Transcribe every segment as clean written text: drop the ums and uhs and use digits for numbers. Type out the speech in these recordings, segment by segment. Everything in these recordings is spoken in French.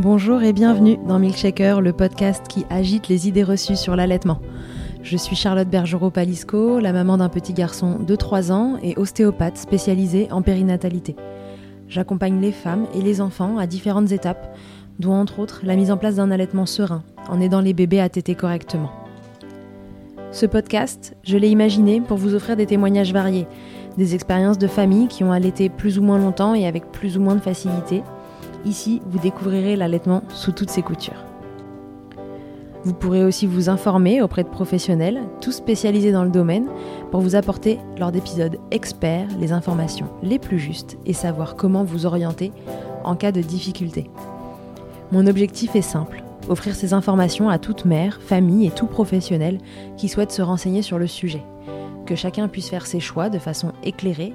Bonjour et bienvenue dans Milkshaker, le podcast qui agite les idées reçues sur l'allaitement. Je suis Charlotte Bergerot-Palisco, la maman d'un petit garçon de 3 ans et ostéopathe spécialisée en périnatalité. J'accompagne les femmes et les enfants à différentes étapes, dont entre autres la mise en place d'un allaitement serein, en aidant les bébés à téter correctement. Ce podcast, je l'ai imaginé pour vous offrir des témoignages variés, des expériences de familles qui ont allaité plus ou moins longtemps et avec plus ou moins de facilité. Ici, vous découvrirez l'allaitement sous toutes ses coutures. Vous pourrez aussi vous informer auprès de professionnels, tous spécialisés dans le domaine, pour vous apporter, lors d'épisodes experts, les informations les plus justes et savoir comment vous orienter en cas de difficulté. Mon objectif est simple, offrir ces informations à toute mère, famille et tout professionnel qui souhaite se renseigner sur le sujet. Que chacun puisse faire ses choix de façon éclairée,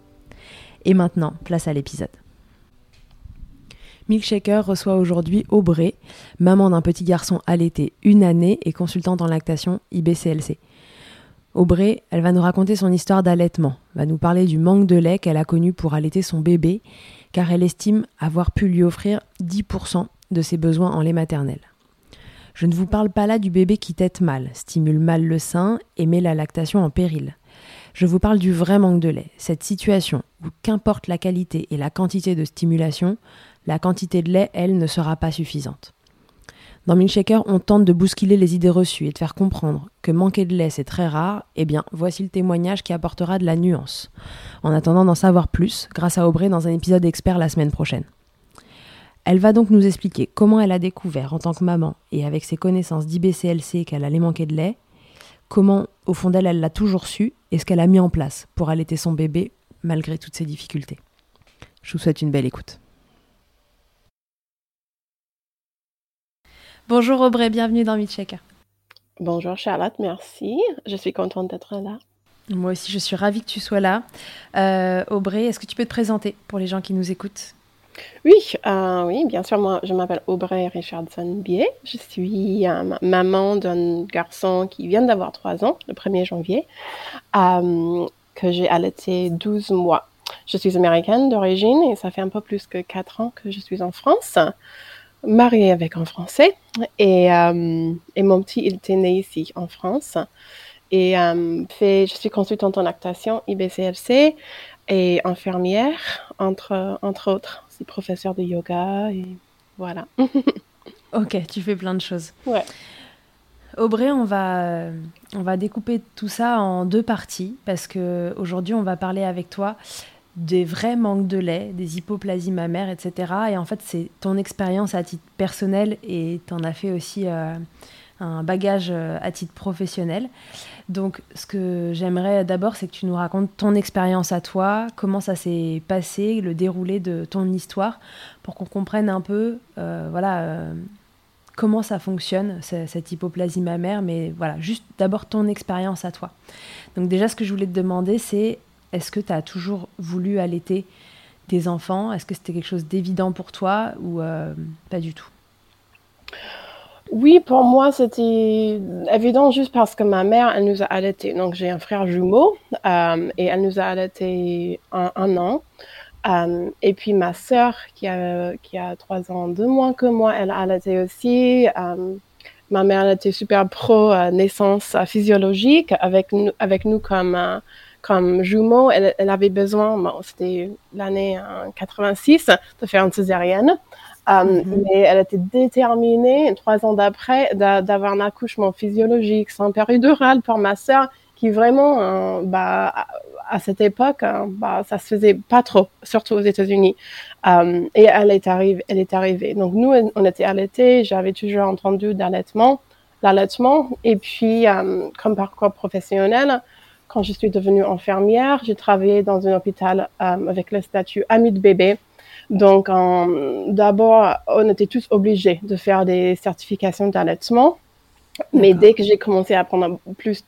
Et maintenant, place à l'épisode. Milkshaker reçoit aujourd'hui Aubrey, maman d'un petit garçon allaité une année et consultante en lactation IBCLC. Aubrey, elle va nous raconter son histoire d'allaitement, va nous parler du manque de lait qu'elle a connu pour allaiter son bébé, car elle estime avoir pu lui offrir 10% de ses besoins en lait maternel. Je ne vous parle pas là du bébé qui tète mal, stimule mal le sein et met la lactation en péril. Je vous parle du vrai manque de lait, cette situation où qu'importe la qualité et la quantité de stimulation, la quantité de lait, elle, ne sera pas suffisante. Dans Milkshaker, on tente de bousculer les idées reçues et de faire comprendre que manquer de lait, c'est très rare. Eh bien, voici le témoignage qui apportera de la nuance. En attendant d'en savoir plus, grâce à Aubrey dans un épisode expert la semaine prochaine. Elle va donc nous expliquer comment elle a découvert en tant que maman et avec ses connaissances d'IBCLC qu'elle allait manquer de lait, comment, au fond d'elle, elle l'a toujours su et ce qu'elle a mis en place pour allaiter son bébé malgré toutes ses difficultés. Je vous souhaite une belle écoute. Bonjour Aubrey, bienvenue dans Milkshaker. Bonjour Charlotte, merci. Je suis contente d'être là. Moi aussi, je suis ravie que tu sois là. Aubrey, est-ce que tu peux te présenter pour les gens qui nous écoutent ? Oui, bien sûr, moi je m'appelle Aubrey Richardson-Bier, je suis maman d'un garçon qui vient d'avoir 3 ans, le 1er janvier, que j'ai allaité 12 mois. Je suis américaine d'origine et ça fait un peu plus que 4 ans que je suis en France, mariée avec un Français, et mon petit il était né ici en France. et je suis consultante en lactation IBCLC et infirmière, entre autres. Je suis professeure de yoga et voilà. Ok, tu fais plein de choses. Ouais. Aubrey, on va découper tout ça en deux parties parce qu'aujourd'hui, on va parler avec toi des vrais manques de lait, des hypoplasies mammaires, etc. Et en fait, c'est ton expérience à titre personnel et tu en as fait aussi un bagage à titre professionnel. Donc, ce que j'aimerais d'abord, c'est que tu nous racontes ton expérience à toi, comment ça s'est passé, le déroulé de ton histoire, pour qu'on comprenne un peu comment ça fonctionne, cette hypoplasie mammaire, mais voilà, juste d'abord ton expérience à toi. Donc déjà, ce que je voulais te demander, c'est est-ce que tu as toujours voulu allaiter des enfants? Est-ce que c'était quelque chose d'évident pour toi ou pas du tout? Oui, pour moi, c'était évident juste parce que ma mère, elle nous a allaités. Donc, j'ai un frère jumeau et elle nous a allaités un an. Et puis, ma sœur, qui a 3 ans, 2 mois que moi, elle a allaité aussi. Ma mère, elle était super pro naissance physiologique avec nous comme jumeaux. Elle avait besoin, c'était l'année 86, de faire une césarienne. Mais elle était déterminée, 3 ans d'après, d'avoir un accouchement physiologique sans péridurale pour ma sœur, qui vraiment, à cette époque, ça se faisait pas trop, surtout aux États-Unis. Et elle est arrivée. Donc nous, on était allaités, j'avais toujours entendu l'allaitement. Et puis, comme parcours professionnel, quand je suis devenue infirmière, j'ai travaillé dans un hôpital avec le statut ami de bébé. Donc, d'abord, on était tous obligés de faire des certifications d'allaitement. Mais dès que j'ai commencé à apprendre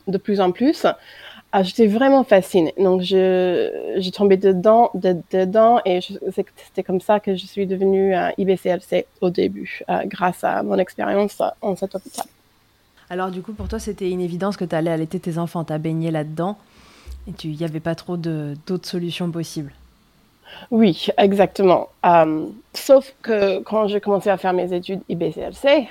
de plus en plus, j'étais vraiment fascinée. Donc, j'ai tombé dedans et c'était comme ça que je suis devenue IBCLC au début, grâce à mon expérience en cet hôpital. Alors, du coup, pour toi, c'était une évidence que tu allais allaiter tes enfants, tu as baigné là-dedans et il n'y avait pas trop d'autres solutions possibles. Oui, exactement. Sauf que quand j'ai commencé à faire mes études IBCLC,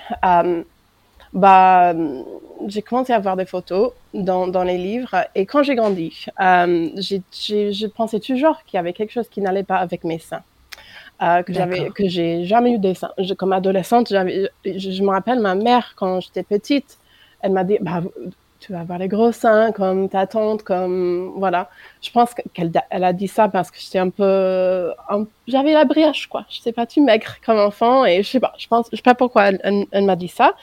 j'ai commencé à voir des photos dans les livres. Et quand j'ai grandi, je pensais toujours qu'il y avait quelque chose qui n'allait pas avec mes seins. Que j'ai jamais eu des seins. Comme adolescente, je me rappelle ma mère, quand j'étais petite, elle m'a dit... tu vas avoir les gros seins, comme ta tante, comme... Voilà. Je pense qu'elle a dit ça parce que j'étais j'avais la brioche, quoi. Je sais pas, tu maigres comme enfant et je sais pas pourquoi elle m'a dit ça.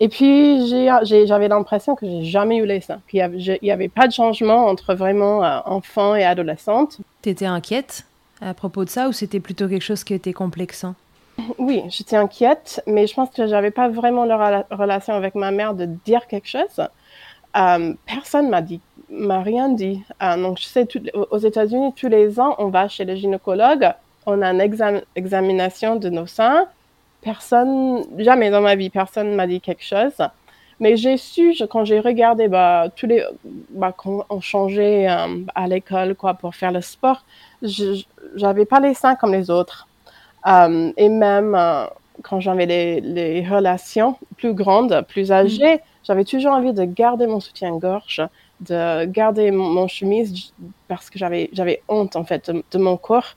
Et puis, j'avais l'impression que j'ai jamais eu les seins. Puis, il y avait pas de changement entre vraiment enfant et adolescente. T'étais inquiète à propos de ça ou c'était plutôt quelque chose qui était complexant? Oui, j'étais inquiète, mais je pense que j'avais pas vraiment la relation avec ma mère de dire quelque chose. Personne m'a rien dit. Donc, je sais, aux États-Unis, tous les ans, on va chez le gynécologue, on a une examination de nos seins. Personne, jamais dans ma vie, personne m'a dit quelque chose. Mais j'ai su, quand j'ai regardé, quand on changeait à l'école, pour faire le sport, j'avais pas les seins comme les autres. Et même quand j'avais les relations plus grandes, plus âgées, j'avais toujours envie de garder mon soutien-gorge, de garder mon chemise, parce que j'avais honte, en fait, de mon corps.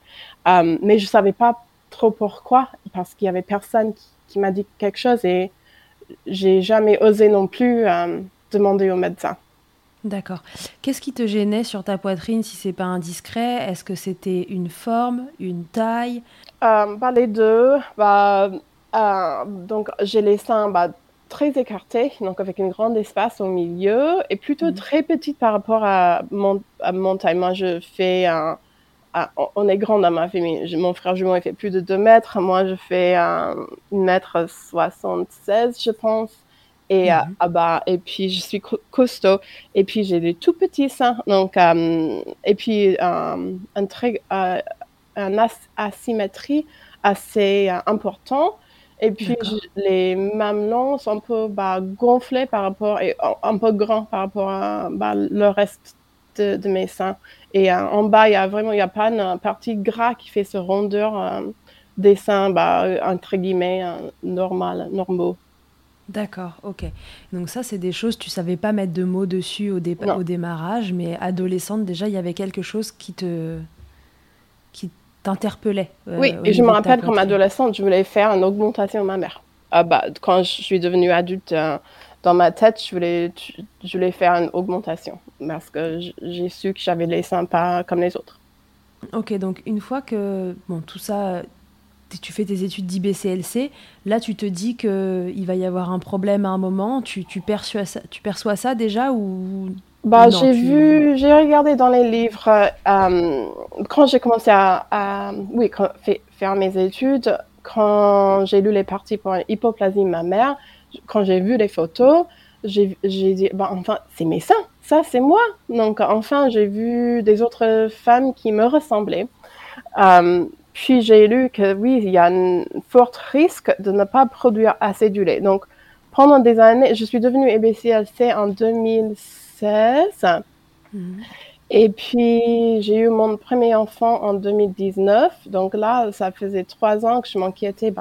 Mais je ne savais pas trop pourquoi, parce qu'il n'y avait personne qui m'a dit quelque chose et je n'ai jamais osé non plus demander au médecin. D'accord. Qu'est-ce qui te gênait sur ta poitrine, si ce n'est pas indiscret? Est-ce que c'était une forme, une taille? Les deux. Donc, j'ai les seins... très écartée, donc avec un grand espace au milieu et plutôt très petite par rapport à mon taille. Moi, je fais on est grand dans ma famille. Mon frère jumeau, il fait plus de 2 mètres. Moi, je fais 1m76, je pense. Et, et puis, je suis costaud. Et puis, j'ai des tout petits seins. Donc, et puis, une asymétrie assez importante. Et puis, les mamelons sont un peu gonflés par rapport, et un peu grands par rapport à le reste de mes seins. Et en bas, il n'y a pas une partie gras qui fait ce rondeur des seins, entre guillemets, normaux. D'accord, ok. Donc ça, c'est des choses, tu savais pas mettre de mots dessus au démarrage, mais adolescente, déjà, il y avait quelque chose qui t'interpellait. Oui, et je me rappelle comme adolescente, je voulais faire une augmentation mammaire. Quand je suis devenue adulte, dans ma tête, je voulais faire une augmentation parce que j'ai su que j'avais les seins pas comme les autres. Ok, donc une fois que tout ça... tu fais tes études d'IBCLC, là tu te dis qu'il va y avoir un problème à un moment, tu perçois ça déjà ou... non, j'ai regardé dans les livres, quand j'ai commencé à faire mes études, quand j'ai lu les parties pour l'hypoplasie mammaire, quand j'ai vu les photos, j'ai dit, c'est mes seins, ça c'est moi. Donc enfin j'ai vu des autres femmes qui me ressemblaient. Puis j'ai lu que oui, il y a un fort risque de ne pas produire assez du lait. Donc pendant des années, je suis devenue IBCLC en 2016. Mmh. Et puis j'ai eu mon premier enfant en 2019. Donc là, ça faisait 3 ans que je m'inquiétais,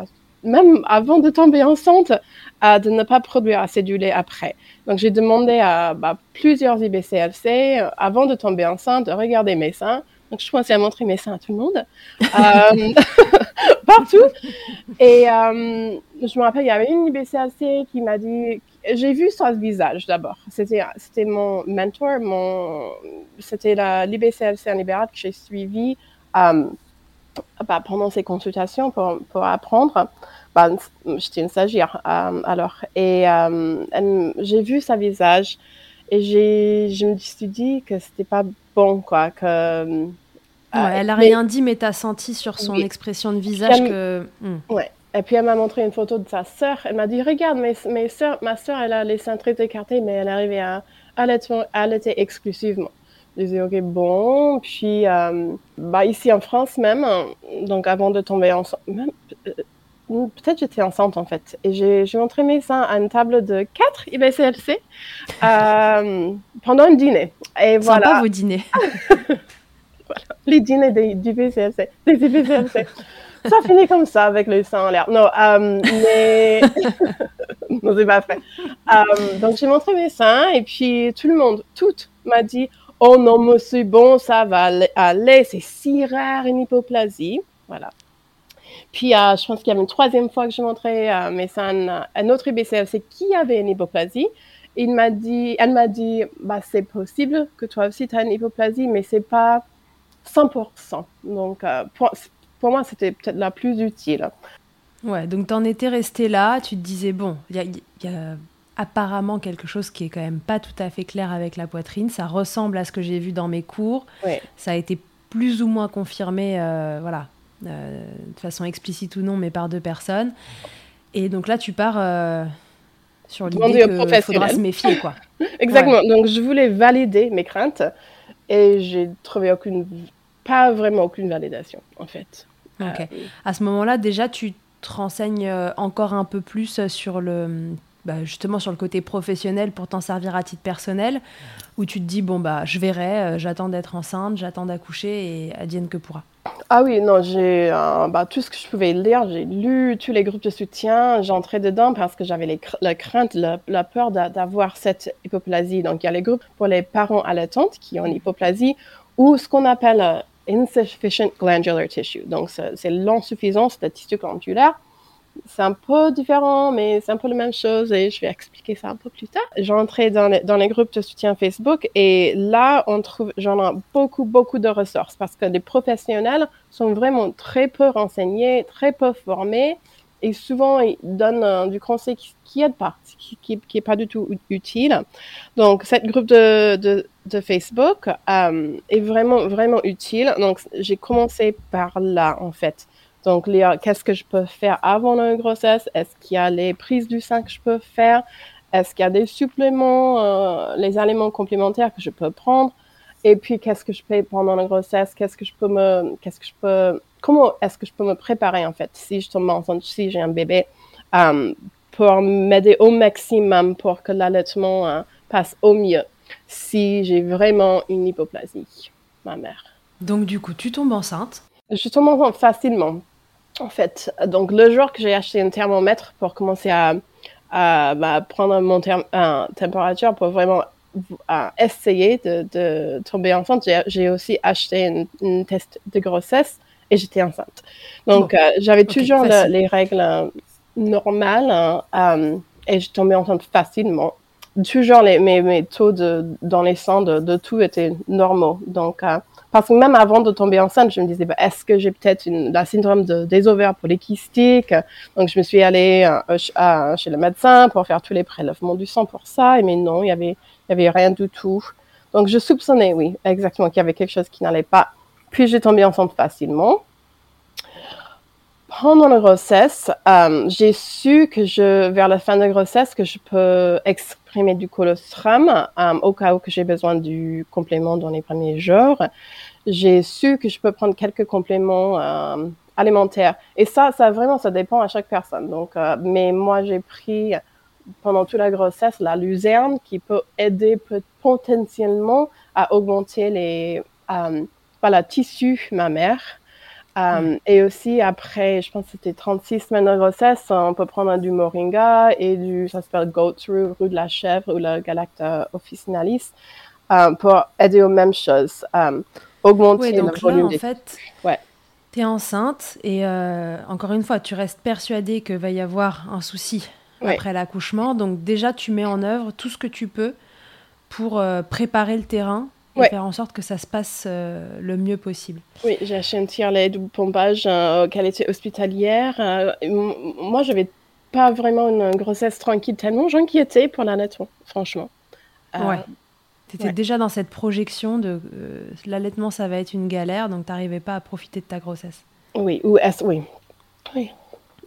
même avant de tomber enceinte, de ne pas produire assez du lait après. Donc j'ai demandé à plusieurs IBCLC, avant de tomber enceinte, de regarder mes seins. Donc, je pensais à montrer mes seins à tout le monde, partout. Et je me rappelle, il y avait une IBCLC qui m'a dit... J'ai vu son visage d'abord. C'était mon mentor, c'était l'IBCLC en libéral que j'ai suivi pendant ses consultations pour apprendre. J'étais une stagiaire alors. Et j'ai vu son visage. Et je me suis dit que c'était pas bon, quoi. Elle a rien dit, mais t'as senti sur son expression de visage que... Ouais. Et puis, elle m'a montré une photo de sa sœur. Elle m'a dit, regarde, ma sœur, elle a les seins très écartés, mais elle arrivait à allaiter exclusivement. Je disais, ok, bon. Puis, ici en France même, donc avant de tomber enceinte, peut-être j'étais enceinte en fait, et j'ai montré mes seins à une table de 4 IBCLC pendant un dîner. Et voilà. Sympa vos dîners. Voilà. Les dîners des IBCLC. Ça finit comme ça avec les seins en l'air. Non, mais non, c'est pas fait. Donc j'ai montré mes seins et puis toute m'a dit, oh non, mais c'est bon, ça va aller, c'est si rare une hypoplasie, voilà. Puis, je pense qu'il y avait une troisième fois que je montrais mes seins à un autre IBCLC qui avait une hypoplasie. Elle m'a dit, c'est possible que toi aussi tu as une hypoplasie, mais c'est pas 100%. Donc, pour moi, c'était peut-être la plus utile. Ouais, donc t'en étais restée là, tu te disais, il y a apparemment quelque chose qui est quand même pas tout à fait clair avec la poitrine, ça ressemble à ce que j'ai vu dans mes cours, oui. Ça a été plus ou moins confirmé, de façon explicite ou non, mais par 2 personnes. Et donc là, tu pars sur l'idée qu'il faudra se méfier, quoi. Exactement. Ouais. Donc, je voulais valider mes craintes et j'ai trouvé pas vraiment aucune validation, en fait. Ok. À ce moment-là, déjà, tu te renseignes encore un peu plus sur le... justement sur le côté professionnel pour t'en servir à titre personnel, où tu te dis, je verrai, j'attends d'être enceinte, j'attends d'accoucher et advienne que pourra. Ah oui, non, j'ai tout ce que je pouvais lire, j'ai lu tous les groupes de soutien, j'entrais dedans parce que j'avais la crainte, la peur d'avoir cette hypoplasie. Donc, il y a les groupes pour les parents allaitants qui ont une hypoplasie ou ce qu'on appelle insufficient glandular tissue. Donc, c'est l'insuffisance de tissu glandulaire. C'est un peu différent, mais c'est un peu la même chose et je vais expliquer ça un peu plus tard. J'entrais dans les groupes de soutien Facebook et là, j'en ai beaucoup, beaucoup de ressources parce que les professionnels sont vraiment très peu renseignés, très peu formés et souvent, ils donnent du conseil qui aide pas, qui n'est pas du tout utile. Donc, cette groupe de Facebook est vraiment, vraiment utile. Donc, j'ai commencé par là, en fait. Donc, qu'est-ce que je peux faire avant la grossesse? Est-ce qu'il y a les prises du sein que je peux faire? Est-ce qu'il y a des suppléments, les aliments complémentaires que je peux prendre? Et puis, qu'est-ce que je fais pendant la grossesse? Comment est-ce que je peux me préparer, en fait, si je tombe enceinte, si j'ai un bébé, pour m'aider au maximum pour que l'allaitement passe au mieux, si j'ai vraiment une hypoplasie, ma mère. Donc, du coup, tu tombes enceinte? Je tombe enceinte facilement. En fait, donc le jour que j'ai acheté un thermomètre pour commencer à prendre mon température pour vraiment essayer de tomber enceinte. J'ai aussi acheté une test de grossesse et j'étais enceinte. Donc, j'avais toujours les règles normales et je tombais enceinte facilement. Toujours mes taux dans les sangs de tout étaient normaux. Donc, parce que même avant de tomber enceinte, je me disais, est-ce que j'ai peut-être la syndrome des ovaires polykystiques? Donc, je me suis allée chez le médecin pour faire tous les prélèvements du sang pour ça. Mais non, il y avait rien du tout. Donc, je soupçonnais, oui, exactement, qu'il y avait quelque chose qui n'allait pas. Puis, j'ai tombé enceinte facilement. Pendant la grossesse, j'ai su que vers la fin de la grossesse, que je peux exprimer du colostrum au cas où que j'ai besoin du complément dans les premiers jours. J'ai su que je peux prendre quelques compléments alimentaires. Et ça vraiment, ça dépend à chaque personne. Donc, mais moi, j'ai pris pendant toute la grossesse la luzerne qui peut aider potentiellement à augmenter les tissus mammaires. Et aussi, après, je pense que c'était 36 semaines de grossesse, on peut prendre du moringa et ça s'appelle goat's root de la chèvre ou le Galacta officinalis, pour aider aux mêmes choses, augmenter le volume des... Ouais. T'es enceinte et encore une fois, tu restes persuadée qu'il va y avoir un souci après l'accouchement. Donc déjà, tu mets en œuvre tout ce que tu peux pour préparer le terrain. Et faire en sorte que ça se passe le mieux possible. Oui, j'ai acheté un tire-lait de pompage qualité hospitalière. Moi, je n'avais pas vraiment une grossesse tranquille, tellement j'inquiétais pour l'allaitement, franchement. Tu étais déjà dans cette projection de l'allaitement, ça va être une galère, donc tu n'arrivais pas à profiter de ta grossesse. Oui.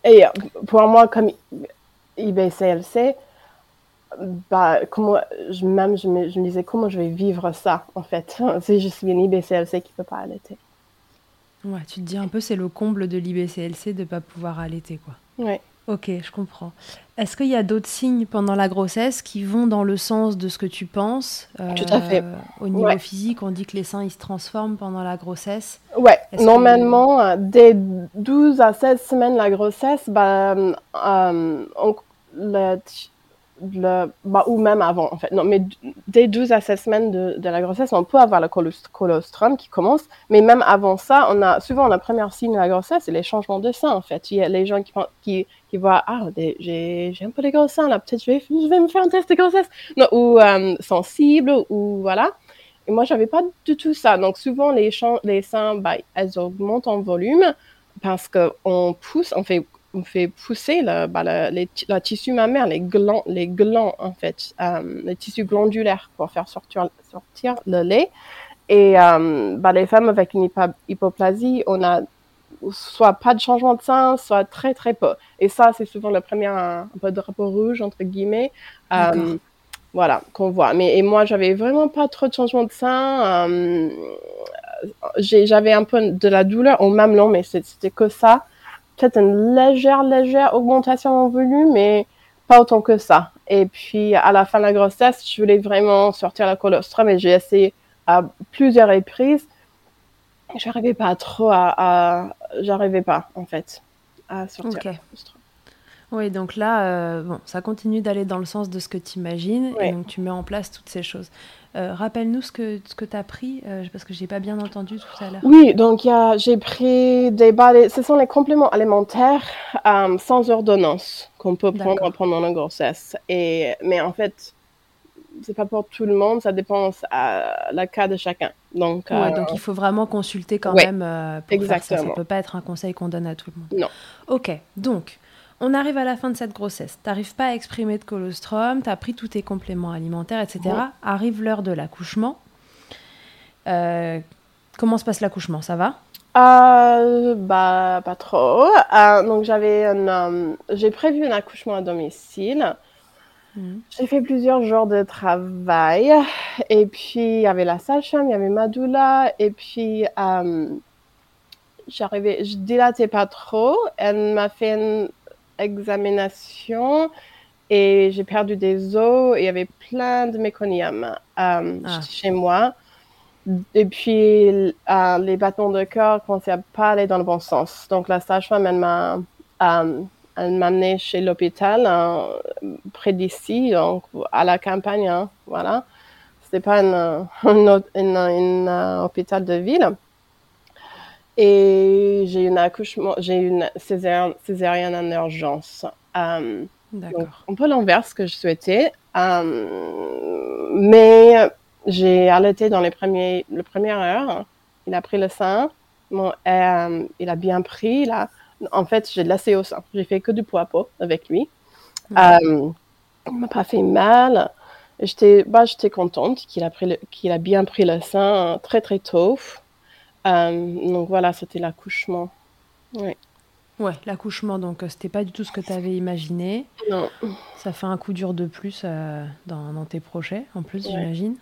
Et pour moi, comme IBCLC, je me disais comment je vais vivre ça en fait si je suis une IBCLC qui peut pas allaiter. Ouais, tu te dis un peu c'est le comble de l'IBCLC de pas pouvoir allaiter quoi. Ouais. Ok, je comprends. Est-ce qu'il y a d'autres signes pendant la grossesse qui vont dans le sens de ce que tu penses? Tout à fait. Au niveau physique, on dit que les seins ils se transforment pendant la grossesse. Ouais. Est-ce normalement dès 12 à 16 semaines la grossesse, ou même avant en fait, non mais dès 12 à 16 semaines de la grossesse on peut avoir le colostrum qui commence, mais même avant ça on a souvent la première signe de la grossesse c'est les changements de seins en fait. Il y a les gens qui voient j'ai un peu les gros seins là, peut-être je vais me faire un test de grossesse sensible ou voilà. Et moi j'avais pas du tout ça, donc souvent les seins elles augmentent en volume parce que on fait pousser la tissu mammaire, les glands en fait, le tissu glandulaire pour faire sortir le lait. Et les femmes avec une hypoplasie, on a soit pas de changement de sein, soit très très peu. Et ça, c'est souvent le premier un peu drapeau rouge entre guillemets, qu'on voit. Mais moi, j'avais vraiment pas trop de changement de sein. J'avais un peu de la douleur au mamelon, mais c'était que ça. Peut-être une légère augmentation en volume, mais pas autant que ça. Et puis, à la fin de la grossesse, je voulais vraiment sortir le colostrum et j'ai essayé à plusieurs reprises. J'arrivais pas, en fait, à sortir le colostrum. Oui, donc là, ça continue d'aller dans le sens de ce que tu imagines. Oui. Et donc, tu mets en place toutes ces choses. Rappelle-nous ce que tu as pris, parce que je n'ai pas bien entendu tout à l'heure. Oui, donc j'ai pris ce sont les compléments alimentaires sans ordonnance qu'on peut prendre pendant la grossesse. Mais en fait, ce n'est pas pour tout le monde, ça dépend le cas de chacun. Donc, il faut vraiment consulter quand même pour faire ça. Ça ne peut pas être un conseil qu'on donne à tout le monde. Non. Ok, donc... On arrive à la fin de cette grossesse, t'arrives pas à exprimer de colostrum, t'as pris tous tes compléments alimentaires, etc. Ouais. Arrive l'heure de l'accouchement. Comment se passe l'accouchement, ça va ? Pas trop. Donc j'ai prévu un accouchement à domicile. J'ai fait plusieurs jours de travail. Et puis, il y avait la sage-femme, il y avait ma doula, et puis... je dilatais pas trop. Elle m'a fait une examination et j'ai perdu des os et il y avait plein de méconium chez moi. Et puis les battements de cœur commençaient à pas aller dans le bon sens. Donc la sage-femme elle m'a Elle m'a amenée chez l'hôpital, près d'ici, donc à la campagne, hein, voilà. C'était pas un hôpital de ville. Et j'ai eu un accouchement, j'ai eu une césarienne en urgence. D'accord. Donc, un peu l'envers ce que je souhaitais. Mais j'ai allaité dans les premières heures. Il a pris le sein. Bon, il a bien pris, là. En fait, j'ai laissé au sein. J'ai fait que du pot à pot avec lui. Il ne m'a pas fait mal. J'étais contente qu'il a bien pris le sein très, très tôt. Donc voilà, c'était l'accouchement. Oui. Ouais, l'accouchement, donc c'était pas du tout ce que tu avais imaginé. Non. Ça fait un coup dur de plus dans tes projets, en plus, ouais. J'imagine.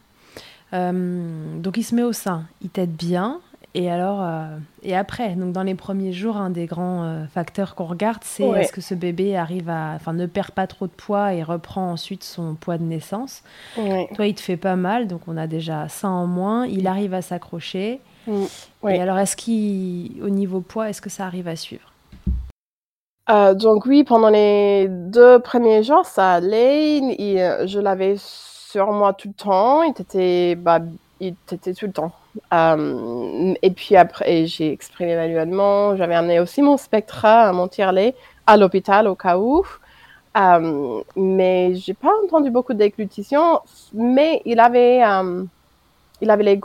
Donc il se met au sein, il t'aide bien. Et alors, et après, donc dans les premiers jours, un des grands facteurs qu'on regarde, c'est ouais. Est-ce que ce bébé ne perd pas trop de poids et reprend ensuite son poids de naissance. Ouais. Toi, il te fait pas mal, donc on a déjà ça en moins. Il arrive à s'accrocher. Ouais. Et alors, au niveau poids, est-ce que ça arrive à suivre? Donc oui, pendant les 2 premiers jours, ça allait. Je l'avais sur moi tout le temps. Il était tout le temps. Et puis après, j'ai exprimé manuellement. J'avais amené aussi mon Spectra, mon tire-lait, à l'hôpital au cas où. Mais j'ai pas entendu beaucoup d'éclutition. Mais il avait les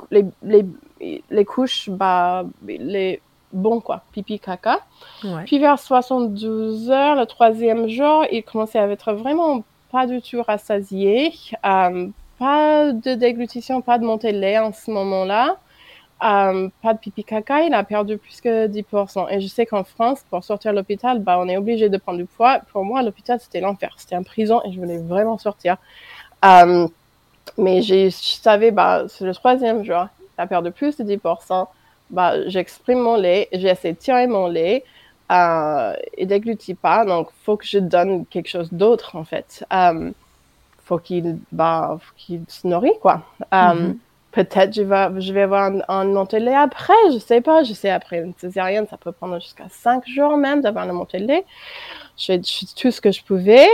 couches, les bons quoi, pipi caca. Ouais. Puis vers 72 heures, le 3e jour, il commençait à être vraiment pas du tout rassasié. Pas de déglutition, pas de montée de lait en ce moment-là, pas de pipi caca, il a perdu plus que 10%. Et je sais qu'en France, pour sortir de l'hôpital, on est obligé de prendre du poids. Pour moi, l'hôpital, c'était l'enfer, c'était une prison et je voulais vraiment sortir. Mais je savais, c'est le 3e jour, il a perdu plus de 10%. J'exprime mon lait, j'essaie de tirer mon lait, il déglutit pas, donc il faut que je donne quelque chose d'autre en fait. Faut qu'il se nourrit, quoi. Peut-être je vais avoir un montée de lait après, je sais, après une césarienne, ça peut prendre jusqu'à 5 jours même d'avoir une montée de lait. J'ai tout ce que je pouvais,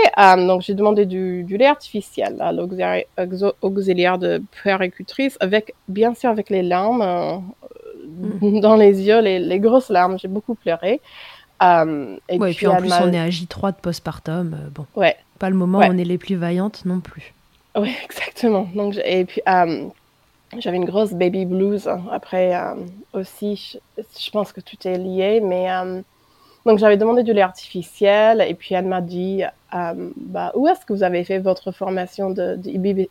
donc j'ai demandé du lait artificiel, à l'auxiliaire de puéricultrice, bien sûr avec les larmes dans les yeux, les grosses larmes, j'ai beaucoup pleuré. Et puis en plus, on est à J3 de postpartum, Ouais. Pas le moment ouais. Où on est les plus vaillantes non plus. Oui, exactement. Donc, j'avais une grosse baby blues. Après, aussi, je pense que tout est lié. Mais donc, j'avais demandé du lait artificiel. Et puis, elle m'a dit, où est-ce que vous avez fait votre formation de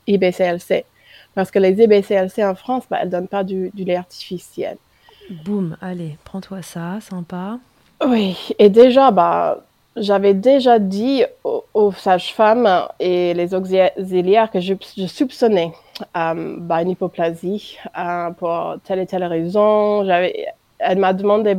IBCLC? Parce que les IBCLC en France, elles ne donnent pas du lait artificiel. Boum, allez, prends-toi ça, sympa. Oui, et déjà, j'avais déjà dit aux sages-femmes et les auxiliaires que je soupçonnais une hypoplasie pour telle et telle raison. Elle m'a demandé,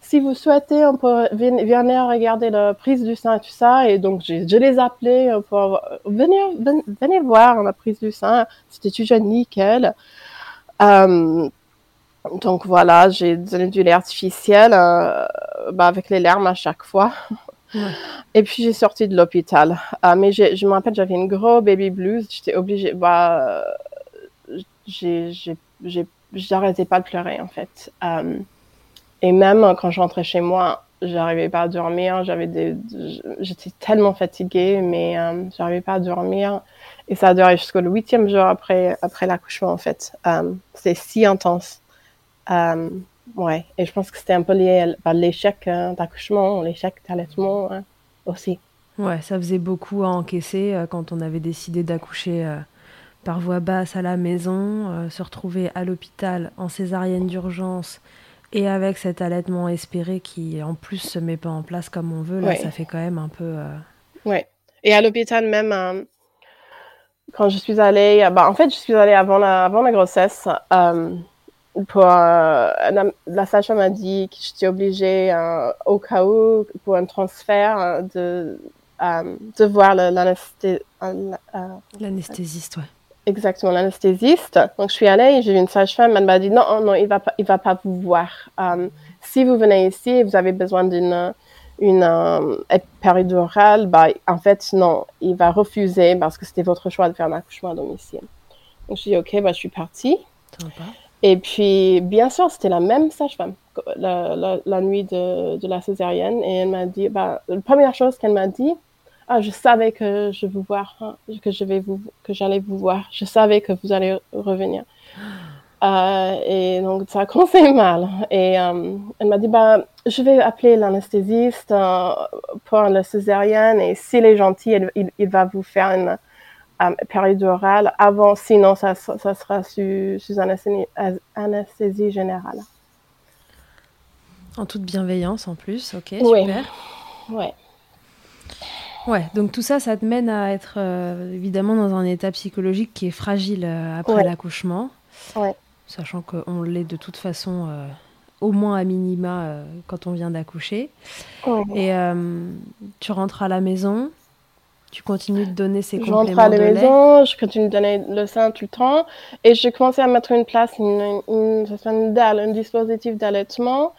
si vous souhaitez, on peut venir regarder la prise du sein et tout ça. Et donc, je les appelais pour venir voir la prise du sein. C'était toujours nickel. Donc, voilà, j'ai donné du lait artificiel avec les larmes à chaque fois. Ouais. Et puis j'ai sorti de l'hôpital. Mais je me rappelle, j'avais une grosse baby blues. J'étais obligée. J'arrêtais pas de pleurer en fait. Et même quand je rentrais chez moi, j'arrivais pas à dormir. J'étais tellement fatiguée, mais j'arrivais pas à dormir. Et ça a duré jusqu'au 8e jour après l'accouchement en fait. C'était si intense. Ouais, et je pense que c'était un peu lié à l'échec d'accouchement, l'échec d'allaitement aussi. Ouais, ça faisait beaucoup à encaisser quand on avait décidé d'accoucher par voie basse à la maison, se retrouver à l'hôpital en césarienne d'urgence et avec cet allaitement espéré qui en plus se met pas en place comme on veut, là, ouais. Ça fait quand même un peu... Ouais, et à l'hôpital même... Quand je suis allée... en fait, je suis allée avant la grossesse... la sage-femme m'a dit que j'étais obligée au cas où pour un transfert de voir l'anesthésiste, ouais. Exactement, l'anesthésiste. Donc je suis allée et j'ai vu une sage-femme, elle m'a dit non, il va pas vous voir. Si vous venez ici, vous avez besoin d'une une péridurale, en fait, non, il va refuser parce que c'était votre choix de faire un accouchement à domicile. Donc, je dis, OK, je suis partie. Sympa. Et puis, bien sûr, c'était la même sage-femme la nuit de la césarienne. Et elle m'a dit, la première chose qu'elle m'a dit, je savais que j'allais vous voir. Je savais que vous allez revenir. Et donc, ça commençait mal. Et elle m'a dit, je vais appeler l'anesthésiste pour la césarienne. Et s'il est gentil, il va vous faire une péridurale avant. Sinon, ça sera sous anesthésie générale. En toute bienveillance, en plus. OK, oui. Super. Ouais. Ouais, donc tout ça, ça te mène à être évidemment dans un état psychologique qui est fragile après l'accouchement. Ouais. Sachant qu'on l'est de toute façon au moins à minima quand on vient d'accoucher. Ouais. Et tu rentres à la maison, tu continues de donner ces compléments de lait. Je rentre à la maison, je continue de donner le sein tout le temps. Et j'ai commencé à mettre en place un dispositif d'allaitement.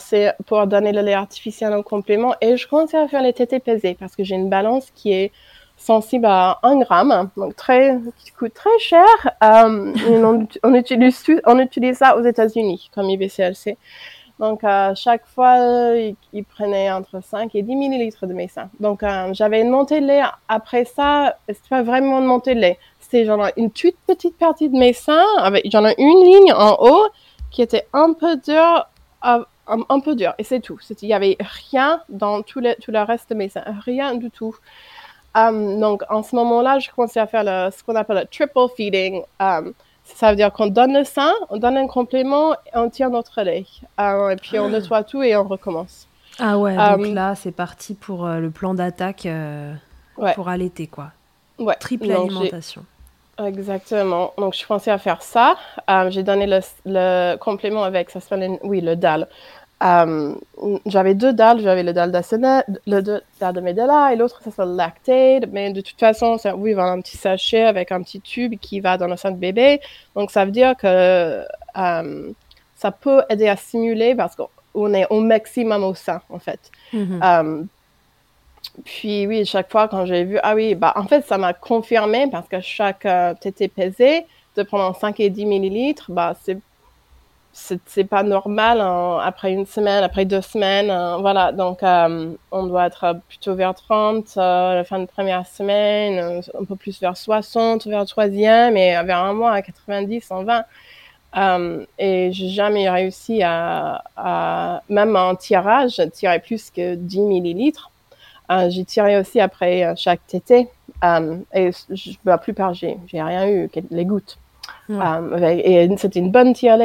C'est pour donner le lait artificiel en complément. Et je commençais à faire les tétées pesées parce que j'ai une balance qui est sensible à 1 gramme, donc qui coûte très cher. On utilise ça aux États-Unis comme IBCLC. Donc, chaque fois, ils prenaient entre 5 et 10 millilitres de mes seins. Donc, j'avais une montée de lait. Après ça, c'était pas vraiment une montée de lait. C'était genre une toute petite partie de mes seins avec genre une ligne en haut qui était un peu dur, et c'est tout. Il n'y avait rien dans tout le reste de mes seins, rien du tout. Donc, en ce moment-là, je commençais à faire ce qu'on appelle le triple feeding. Ça veut dire qu'on donne le sein, on donne un complément, et on tire notre lait. Et puis, on nettoie tout et on recommence. Ah ouais, donc là, c'est parti pour le plan d'attaque pour allaiter, quoi. Ouais. Triple donc, alimentation. Exactement. Donc, je pensais à faire ça. J'ai donné le complément avec, ça s'appelle, le DAL. J'avais 2 DAL. J'avais le DAL d'Asena, le DAL de Medela et l'autre, ça s'appelle Lactaid. Mais de toute façon, c'est un petit sachet avec un petit tube qui va dans le sein de bébé. Donc, ça veut dire que ça peut aider à stimuler parce qu'on est au maximum au sein, en fait. Mm-hmm. Puis oui, chaque fois quand j'ai vu, en fait, ça m'a confirmé parce que chaque tétée pesée, de prendre 5 et 10 millilitres, c'est pas normal après une semaine, après 2 semaines, voilà. Donc, on doit être plutôt vers 30, la fin de première semaine, un peu plus vers 60, vers 3e, et vers un mois à 90, 120. Et j'ai jamais réussi à même en tirage, tirer plus que 10 millilitres. J'ai tiré aussi après chaque tétée. Et la plupart, j'ai rien eu, les gouttes. Ouais. Et c'était une bonne tirée.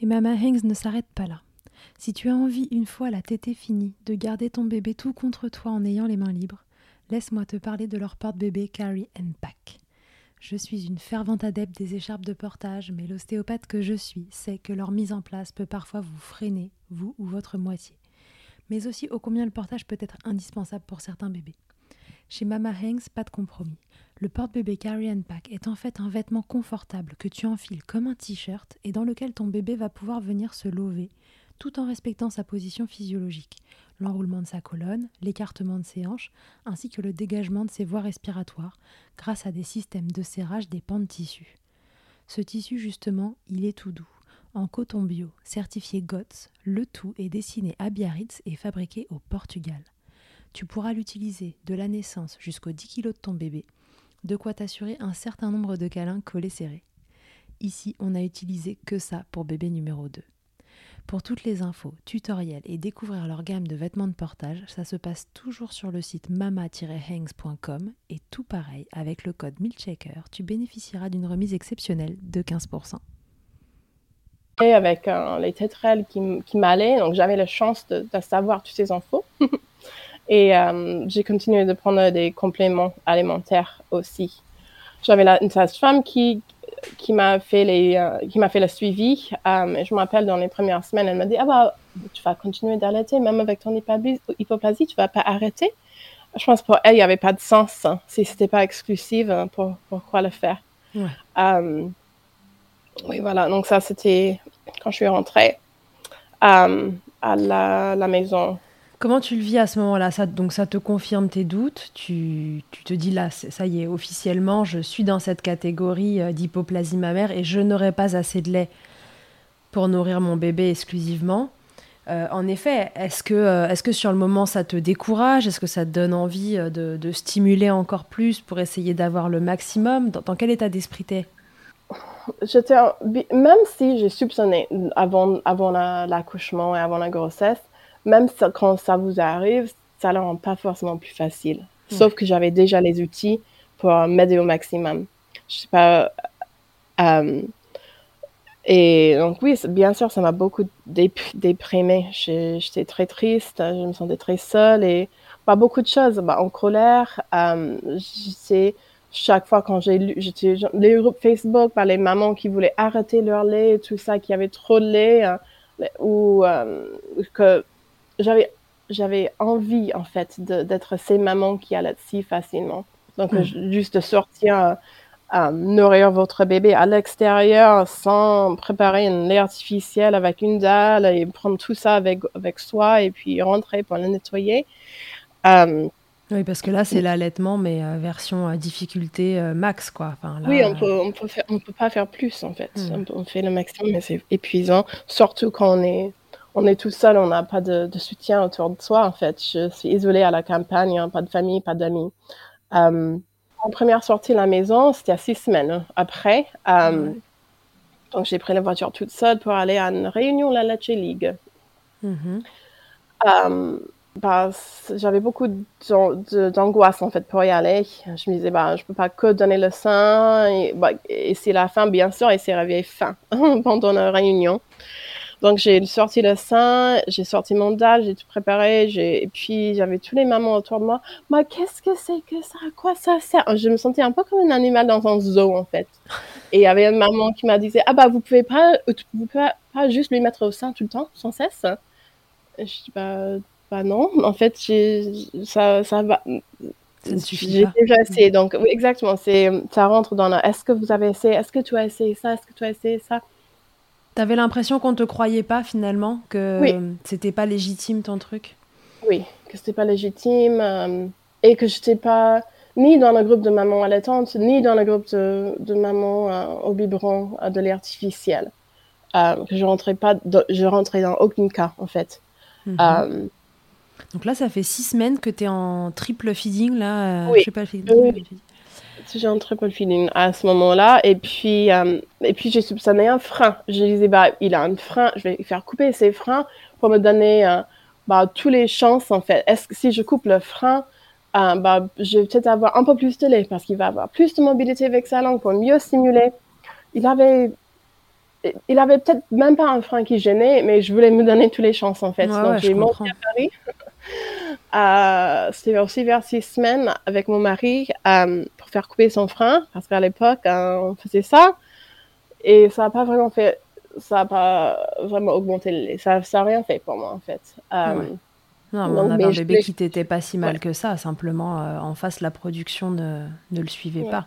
Et Mama Hangs ne s'arrête pas là. Si tu as envie, une fois la tétée finie, de garder ton bébé tout contre toi en ayant les mains libres, laisse-moi te parler de leur porte-bébé Carry and Pack. Je suis une fervente adepte des écharpes de portage, mais l'ostéopathe que je suis sait que leur mise en place peut parfois vous freiner, vous ou votre moitié. Mais aussi ô combien le portage peut être indispensable pour certains bébés. Chez Mama Hangs, pas de compromis. Le porte-bébé Carry and Pack est en fait un vêtement confortable que tu enfiles comme un t-shirt et dans lequel ton bébé va pouvoir venir se lever, tout en respectant sa position physiologique, l'enroulement de sa colonne, l'écartement de ses hanches, ainsi que le dégagement de ses voies respiratoires, grâce à des systèmes de serrage des pans de tissu. Ce tissu, justement, il est tout doux, en coton bio, certifié GOTS, le tout est dessiné à Biarritz et fabriqué au Portugal. Tu pourras l'utiliser de la naissance jusqu'aux 10 kg de ton bébé, de quoi t'assurer un certain nombre de câlins collés serrés. Ici, on n'a utilisé que ça pour bébé numéro 2. Pour toutes les infos, tutoriels et découvrir leur gamme de vêtements de portage, ça se passe toujours sur le site mama-hangs.com et tout pareil, avec le code Milkshaker, tu bénéficieras d'une remise exceptionnelle de 15%. Et avec les tétrelles qui m'allaient, donc j'avais la chance de savoir toutes ces infos. Et j'ai continué de prendre des compléments alimentaires aussi. J'avais une sage-femme qui m'a fait le suivi. Et je me rappelle, dans les premières semaines, elle m'a dit « Ah bah, tu vas continuer d'allaiter, même avec ton hypoplasie, tu vas pas arrêter. » Je pense pour elle, il n'y avait pas de sens. Hein, si c'était pas exclusif, hein, pourquoi le faire? Ouais. Oui, voilà. Donc ça, c'était quand je suis rentrée à la maison. Comment tu le vis à ce moment-là? Donc ça te confirme tes doutes, tu te dis là, ça y est, officiellement, je suis dans cette catégorie d'hypoplasie mammaire et je n'aurai pas assez de lait pour nourrir mon bébé exclusivement. En effet, est-ce que sur le moment, ça te décourage? Est-ce que ça te donne envie de stimuler encore plus pour essayer d'avoir le maximum? Dans quel état d'esprit t'es? Même si j'ai soupçonné avant l'accouchement et avant la grossesse, même quand ça vous arrive, ça ne le rend pas forcément plus facile. Ouais. Sauf que j'avais déjà les outils pour m'aider au maximum. Je sais pas. Et donc oui, bien sûr, ça m'a beaucoup déprimée. J'étais très triste, je me sentais très seule et pas beaucoup de choses. Bah, en colère, chaque fois quand j'étais les groupes Facebook, par les mamans qui voulaient arrêter leur lait, tout ça, qui avaient trop de lait, que j'avais envie, en fait, d'être ces mamans qui allaitent si facilement. Donc, juste sortir, nourrir votre bébé à l'extérieur sans préparer un lait artificiel avec une dalle et prendre tout ça avec soi et puis rentrer pour le nettoyer. Oui, parce que là, c'est l'allaitement, mais version difficulté max, quoi. Enfin, là, oui, on peut pas faire plus, en fait. On fait le maximum, mais c'est épuisant, surtout quand on est tout seul, on n'a pas de soutien autour de soi, en fait. Je suis isolée à la campagne, hein, pas de famille, pas d'amis. Mon première sortie de la maison, c'était à 6 semaines après. Donc, j'ai pris la voiture toute seule pour aller à une réunion de la Leche League. Bah, j'avais beaucoup d'angoisse, en fait, pour y aller. Je me disais, bah, je peux pas que donner le sein. Et c'est la faim, bien sûr, et c'est réveillé faim pendant la réunion. Donc, j'ai sorti le sein, j'ai sorti mon dalle, j'ai tout préparé, et puis j'avais tous les mamans autour de moi. « Mais qu'est-ce que c'est que ça? À quoi ça sert ?» Je me sentais un peu comme un animal dans un zoo, en fait. Et il y avait une maman qui m'a dit « Ah bah, vous pouvez pas juste lui mettre au sein tout le temps, sans cesse ?» Je dis « Bah non, en fait, ça va... » J'ai déjà essayé, donc oui, exactement, ça rentre dans « Est-ce que vous avez essayé? Est-ce que tu as essayé ça? Est-ce que tu as essayé ça ?» T'avais l'impression qu'on ne te croyait pas, finalement, que c'était pas légitime, ton truc? Oui, que c'était pas légitime et que j'étais pas ni dans le groupe de mamans allaitantes, ni dans le groupe de mamans au biberon de lait artificiel. Je rentrais dans aucun cas, en fait. Donc là, ça fait 6 semaines que t'es en triple feeding, là. Oui. Je sais pas le feeding. Oui. J'ai un triple feeding à ce moment-là, et puis j'ai soupçonné un frein. Je disais, bah, il a un frein, je vais faire couper ses freins pour me donner toutes les chances, en fait. Est-ce que si je coupe le frein, je vais peut-être avoir un peu plus de lait parce qu'il va avoir plus de mobilité avec sa langue pour mieux stimuler. Il avait peut-être même pas un frein qui gênait, mais je voulais me donner toutes les chances, en fait. Donc j'ai monté à Paris. C'était aussi vers 6 semaines avec mon mari pour faire couper son frein, parce qu'à l'époque on faisait ça et ça n'a pas vraiment augmenté, ça n'a rien fait pour moi, en fait. Non, donc, on avait un bébé qui t'était pas si mal que ça, simplement en face la production ne le suivait pas.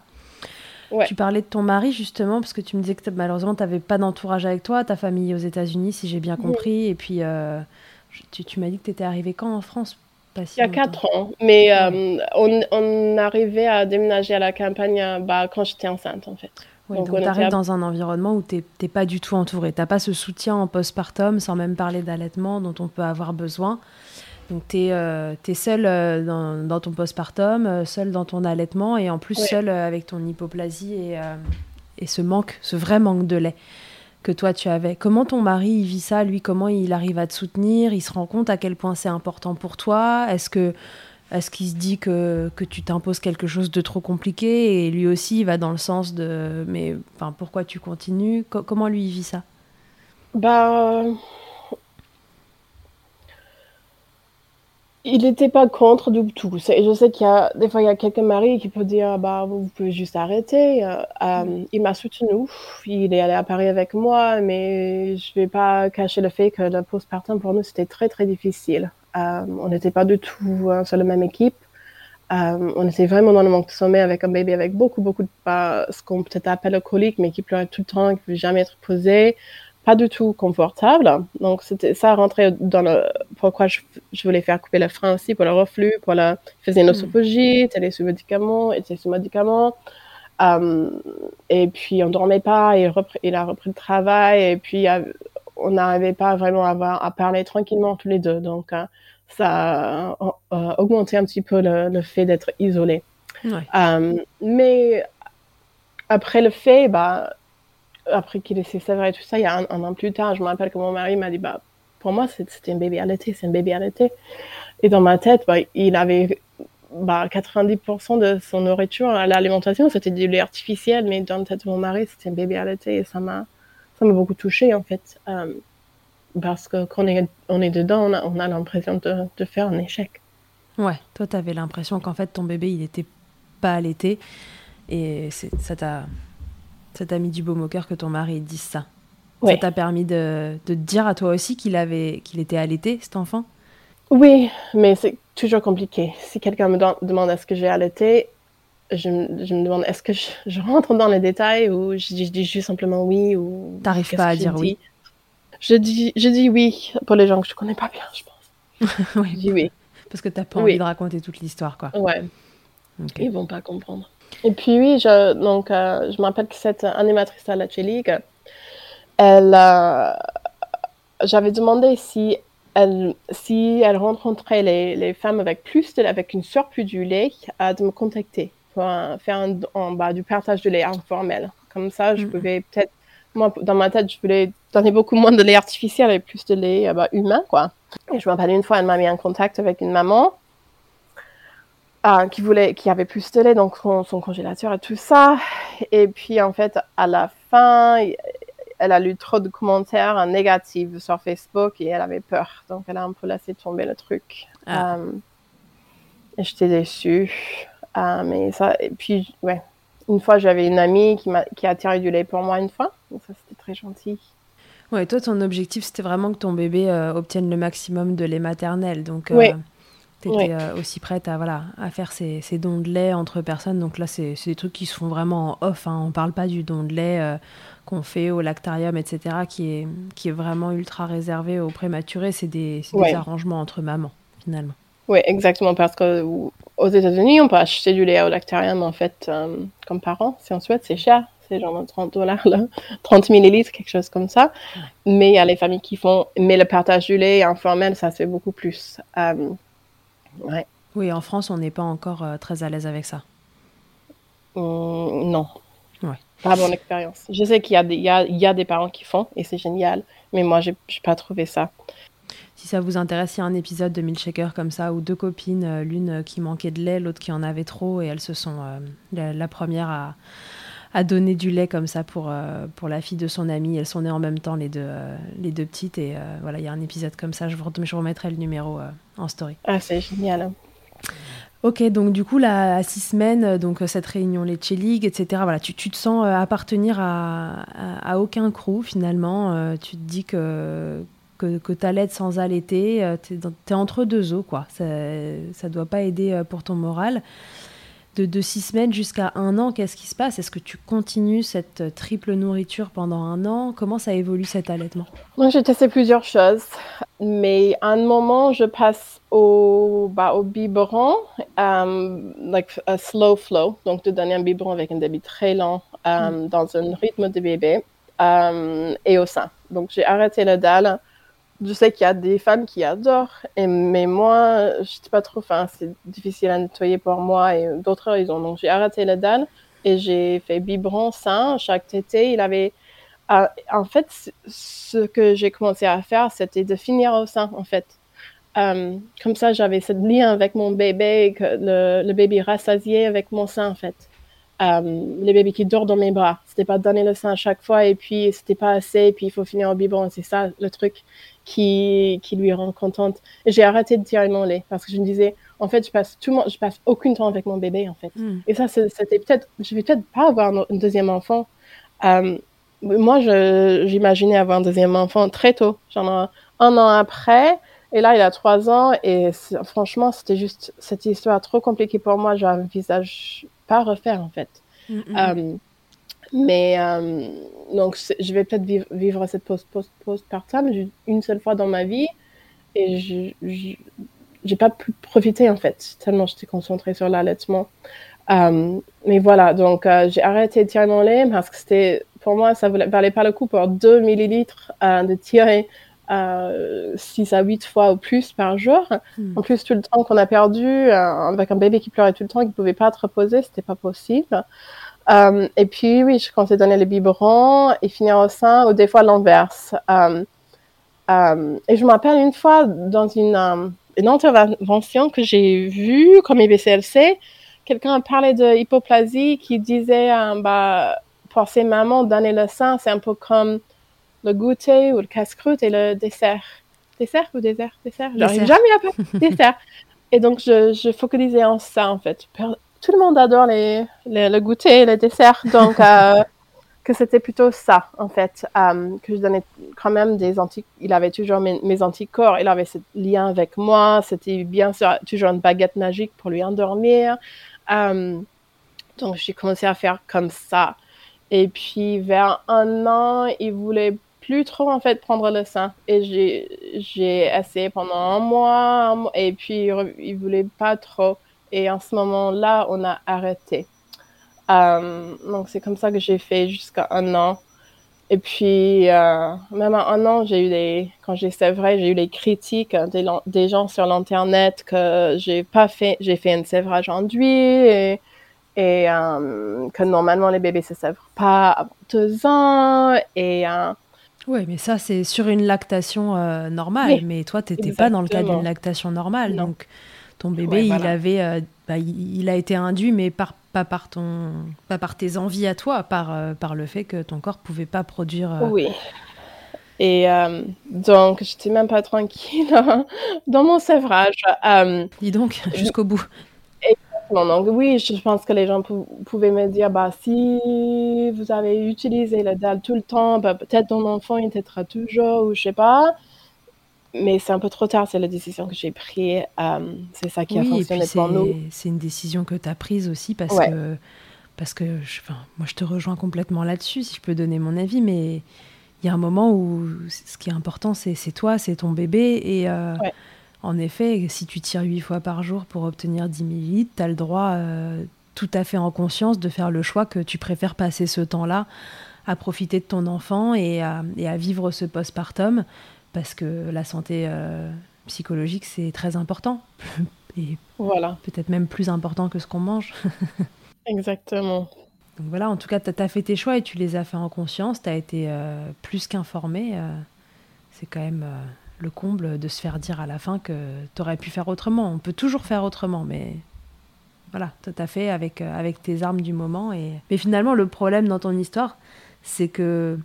Tu parlais de ton mari, justement, parce que tu me disais que malheureusement tu n'avais pas d'entourage avec toi, ta famille aux États-Unis, si j'ai bien compris, et puis tu m'as dit que tu étais arrivée quand en France? Il y a 4 ans, mais on arrivait à déménager à la campagne quand j'étais enceinte, en fait. Ouais, donc tu arrives dans un environnement où tu n'es pas du tout entourée. Tu n'as pas ce soutien en postpartum, sans même parler d'allaitement dont on peut avoir besoin. Donc tu es seule dans ton postpartum, seule dans ton allaitement et en plus seule avec ton hypoplasie et ce vrai manque de lait. que toi tu avais. Comment ton mari il vit ça, lui? Comment il arrive à te soutenir? Il se rend compte à quel point c'est important pour toi? Est-ce qu'il se dit que tu t'imposes quelque chose de trop compliqué? Et lui aussi, il va dans le sens de « mais enfin, pourquoi tu continues ?» Comment lui, il vit ça? Il n'était pas contre du tout. Je sais qu'il y a des fois, il y a quelqu'un mari qui peut dire vous pouvez juste arrêter. Il m'a soutenu, il est allé à Paris avec moi, mais je ne vais pas cacher le fait que la postpartum pour nous c'était très très difficile. On n'était pas du tout sur la même équipe. On était vraiment dans le manque de sommeil avec un bébé avec beaucoup de ce qu'on peut-être appelle le colique, mais qui pleurait tout le temps, qui ne pouvait jamais être posé. Pas du tout confortable, donc c'était ça rentrait dans le pourquoi je voulais faire couper le frein aussi pour le reflux, pour la faisais une osophagie, était sous médicaments, et puis on dormait pas, il a repris le travail et puis on n'arrivait pas vraiment à parler tranquillement tous les deux, donc ça a augmenté un petit peu le fait d'être isolé. Ouais. Mais après le fait après qu'il ait sévère et tout ça, il y a un an plus tard, je me rappelle que mon mari m'a dit pour moi, c'était une bébé allaitée, c'est une bébé allaitée. Et dans ma tête, il avait 90% de son nourriture, l'alimentation, c'était du lait artificiel, mais dans la tête de mon mari, c'était une bébé allaitée. Et ça m'a beaucoup touchée, en fait. Parce que quand on est dedans, on a l'impression de faire un échec. Ouais, toi, tu avais l'impression qu'en fait, ton bébé, il n'était pas allaité. Et ça t'a mis du baume au cœur que ton mari dise ça. Ouais. Ça t'a permis de te dire à toi aussi qu'il était allaité, cet enfant? Oui, mais c'est toujours compliqué. Si quelqu'un me demande est-ce que j'ai allaité, je me demande est-ce que je rentre dans les détails ou je dis juste simplement oui ou... T'arrives pas à dire oui? Je dis oui pour les gens que je connais pas bien, je pense. Oui, je dis oui. Parce que t'as pas envie de raconter toute l'histoire, quoi. Ouais. Okay. Ils vont pas comprendre. Et puis oui, je me rappelle que cette animatrice à la Leche League, j'avais demandé si elle rencontrait les femmes avec une surplus du lait, de me contacter pour faire du partage de lait informel. Comme ça, je pouvais peut-être, moi dans ma tête, je voulais donner beaucoup moins de lait artificiel et plus de lait humain, quoi. Et je me rappelle une fois, elle m'a mis en contact avec une maman. Qui avait plus de lait, donc son congélateur et tout ça. Et puis, en fait, à la fin, elle a lu trop de commentaires négatifs sur Facebook et elle avait peur. Donc, elle a un peu laissé tomber le truc. Ah. J'étais déçue. Mais ça, et puis, ouais. Une fois, j'avais une amie qui a tiré du lait pour moi une fois. Donc, ça, c'était très gentil. Ouais, toi, ton objectif, c'était vraiment que ton bébé obtienne le maximum de lait maternel. Donc, oui. T'étais aussi prête à faire ces dons de lait entre personnes. Donc là, c'est des trucs qui se font vraiment en off. Hein. On ne parle pas du don de lait qu'on fait au lactarium, etc., qui est vraiment ultra réservé aux prématurés. C'est des arrangements entre mamans, finalement. Oui, exactement. Parce qu'aux États-Unis, on peut acheter du lait au lactarium, en fait, comme parent. Si on souhaite, c'est cher. C'est genre $30, là. 30 millilitres, quelque chose comme ça. Mais il y a les familles qui font... Mais le partage du lait informel, ça se fait beaucoup plus. Ouais. Oui, en France, on n'est pas encore très à l'aise avec ça. Non. Ouais. Pas bonne expérience. Je sais qu'il y a des parents qui font et c'est génial, mais moi, je n'ai pas trouvé ça. Si ça vous intéresse, il y a un épisode de Milkshaker comme ça où deux copines, l'une qui manquait de lait, l'autre qui en avait trop, et elles se sont la première à donner du lait comme ça pour la fille de son amie. Elles sont nées en même temps, les deux petites. Et voilà, il y a un épisode comme ça. Je vous remettrai le numéro en story. Ah, c'est génial. Hein. Ok, donc du coup, là, à 6 semaines, donc, cette réunion Leche League, etc., voilà, tu te sens appartenir à aucun crew, finalement. Tu te dis que t'allaites sans allaiter. T'es entre deux eaux, quoi. Ça doit pas aider pour ton moral. De 6 semaines jusqu'à 1 an, qu'est-ce qui se passe? Est-ce que tu continues cette triple nourriture pendant 1 an? Comment ça évolue cet allaitement? Moi, j'ai testé plusieurs choses, mais à un moment, je passe au biberon, like a slow flow, donc de donner un biberon avec un débit très lent, dans un rythme de bébé, et au sein. Donc, j'ai arrêté le dalle. Je sais qu'il y a des femmes qui adorent, mais moi, je ne sais pas trop, c'est difficile à nettoyer pour moi et d'autres raisons. Donc, j'ai arrêté le dalle et j'ai fait biberon sain. Chaque tétée, il avait En fait, ce que j'ai commencé à faire, c'était de finir au sein, en fait. Comme ça, j'avais ce lien avec mon bébé, que le bébé rassasié avec mon sein, en fait. Les bébés qui dorment dans mes bras. C'était pas donner le sein à chaque fois, et puis c'était pas assez, et puis il faut finir au biberon. C'est ça, le truc qui lui rend contente. Et j'ai arrêté de tirer mon lait, parce que je me disais, en fait, je passe aucun temps avec mon bébé, en fait. Mm. Et ça, c'était peut-être... Je vais peut-être pas avoir un deuxième enfant. Moi, j'imaginais avoir un deuxième enfant très tôt, genre un an après, et là, il a 3 ans, et franchement, c'était juste cette histoire trop compliquée pour moi, j'envisage pas refaire, en fait. Donc, je vais peut-être vivre cette postpartum une seule fois dans ma vie, et j'ai pas pu profiter, en fait, tellement j'étais concentrée sur l'allaitement. Mais voilà, donc j'ai arrêté de tirer mon lait, parce que c'était... Pour moi, ça ne valait pas le coup pour 2 millilitres de tirer 6 à 8 fois ou plus par jour. En plus, tout le temps qu'on a perdu, avec un bébé qui pleurait tout le temps, qui ne pouvait pas être reposé, ce n'était pas possible. Et puis, oui, je comptais donner le biberon et finir au sein, ou des fois l'inverse. Et je me rappelle une fois, dans une intervention que j'ai vue comme IBCLC, quelqu'un parlait de hypoplasie qui disait... Pour ces mamans, donner le sein, c'est un peu comme le goûter ou le casse-croûte et le dessert. Dessert ou désert? Dessert. J'arrive jamais à parler de dessert. Et donc, je focalisais en ça, en fait. Tout le monde adore le goûter et le dessert. Donc, que c'était plutôt ça, en fait. Que je donnais quand même des anticorps. Il avait toujours mes anticorps. Il avait ce lien avec moi. C'était bien sûr toujours une baguette magique pour lui endormir. Donc, j'ai commencé à faire comme ça. Et puis, vers 1 an, il voulait plus trop, en fait, prendre le sein. Et j'ai essayé pendant un mois, et puis il voulait pas trop. Et en ce moment-là, on a arrêté. Donc, c'est comme ça que j'ai fait jusqu'à 1 an. Et puis, même à 1 an, quand j'ai sévré, j'ai eu les critiques des gens sur l'Internet que j'ai fait un sévrage induit, et que normalement, les bébés ne se sèvrent pas avant 2 ans. Oui, mais ça, c'est sur une lactation normale. Oui, mais toi, tu n'étais pas dans le cadre d'une lactation normale. Non. Donc, ton bébé, il avait, il a été induit, mais pas par tes envies à toi, par le fait que ton corps ne pouvait pas produire... Oui. Et donc, je n'étais même pas tranquille dans mon sévrage. Dis donc, jusqu'au bout. Donc oui, je pense que les gens pouvaient me dire, si vous avez utilisé la dalle tout le temps, peut-être ton enfant il t'aidera toujours, ou je sais pas. Mais c'est un peu trop tard, c'est la décision que j'ai prise. C'est ça qui a fonctionné pour nous. C'est une décision que tu as prise aussi parce que moi je te rejoins complètement là-dessus, si je peux donner mon avis, mais il y a un moment où ce qui est important, c'est toi, c'est ton bébé, et en effet, si tu tires 8 fois par jour pour obtenir 10 millilitres, tu as le droit tout à fait en conscience de faire le choix que tu préfères passer ce temps-là à profiter de ton enfant et à vivre ce postpartum, parce que la santé psychologique, c'est très important. Et peut-être même plus important que ce qu'on mange. Exactement. Donc voilà, en tout cas, tu as fait tes choix et tu les as fait en conscience. Tu as été plus qu'informée. C'est quand même... le comble de se faire dire à la fin que t'aurais pu faire autrement. On peut toujours faire autrement, mais voilà, toi t'as fait avec tes armes du moment. Mais finalement, le problème dans ton histoire, c'est que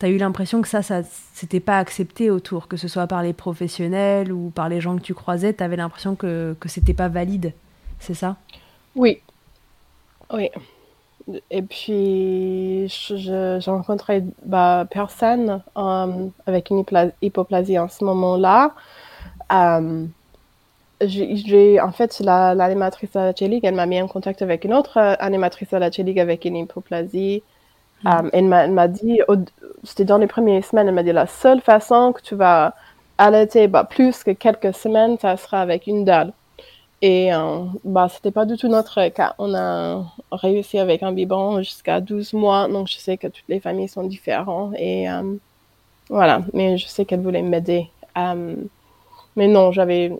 t'as eu l'impression que ça c'était pas accepté autour, que ce soit par les professionnels ou par les gens que tu croisais, t'avais l'impression que c'était pas valide, c'est ça? Oui. Et puis, j'ai rencontré personne avec une hypoplasie en ce moment-là. En fait, l'animatrice de la Leche League, elle m'a mis en contact avec une autre animatrice de la Leche League avec une hypoplasie. Elle m'a dit, c'était dans les premières semaines, elle m'a dit, la seule façon que tu vas allaiter plus que quelques semaines, ça sera avec une dalle. Et c'était pas du tout notre cas. On a réussi avec un biberon jusqu'à 12 mois. Donc, je sais que toutes les familles sont différentes. Et voilà. Mais je sais qu'elle voulait m'aider. Mais non, j'avais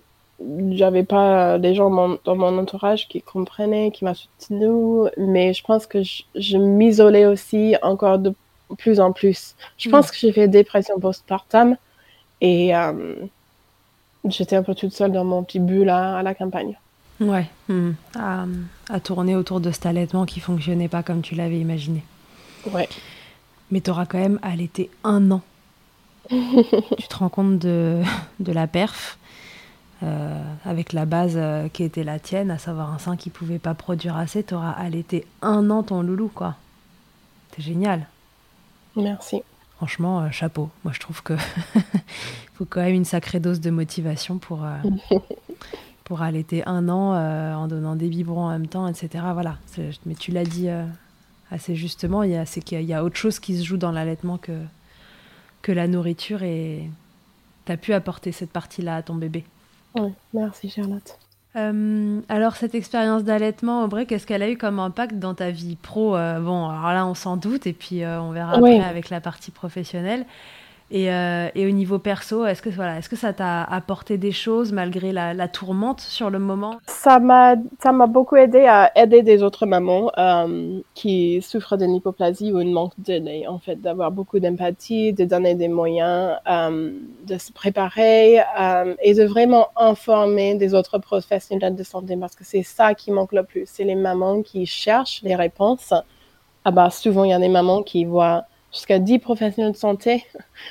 pas les gens dans mon entourage qui comprenaient, qui m'a soutenu. Mais je pense que je m'isolais aussi encore plus en plus. Je pense que j'ai fait dépression postpartum et j'étais un peu toute seule dans mon petit bulle à la campagne. Ouais, à tourner autour de cet allaitement qui fonctionnait pas comme tu l'avais imaginé. Ouais. Mais t'auras quand même allaité 1 an. Tu te rends compte de la perf avec la base qui était la tienne, à savoir un sein qui pouvait pas produire assez. T'auras allaité 1 an ton loulou, quoi. C'est génial. Merci. Franchement, chapeau. Moi, je trouve que faut quand même une sacrée dose de motivation pour allaiter 1 an en donnant des biberons en même temps, etc. Voilà. Mais tu l'as dit assez justement, c'est qu'il y a autre chose qui se joue dans l'allaitement que la nourriture, et tu as pu apporter cette partie-là à ton bébé. Oui, merci Charlotte. Alors, cette expérience d'allaitement, Aubrey, qu'est-ce qu'elle a eu comme impact dans ta vie pro ? Bon, alors là, on s'en doute, et puis on verra après avec la partie professionnelle. Et au niveau perso, est-ce que ça t'a apporté des choses malgré la tourmente sur le moment ? Ça m'a beaucoup aidé à aider des autres mamans qui souffrent d'une hypoplasie ou une manque de lait, en fait, d'avoir beaucoup d'empathie, de donner des moyens de se préparer et de vraiment informer des autres professionnels de santé, parce que c'est ça qui manque le plus. C'est les mamans qui cherchent les réponses. Ah bah, souvent, il y a des mamans qui voient jusqu'à 10 professionnels de santé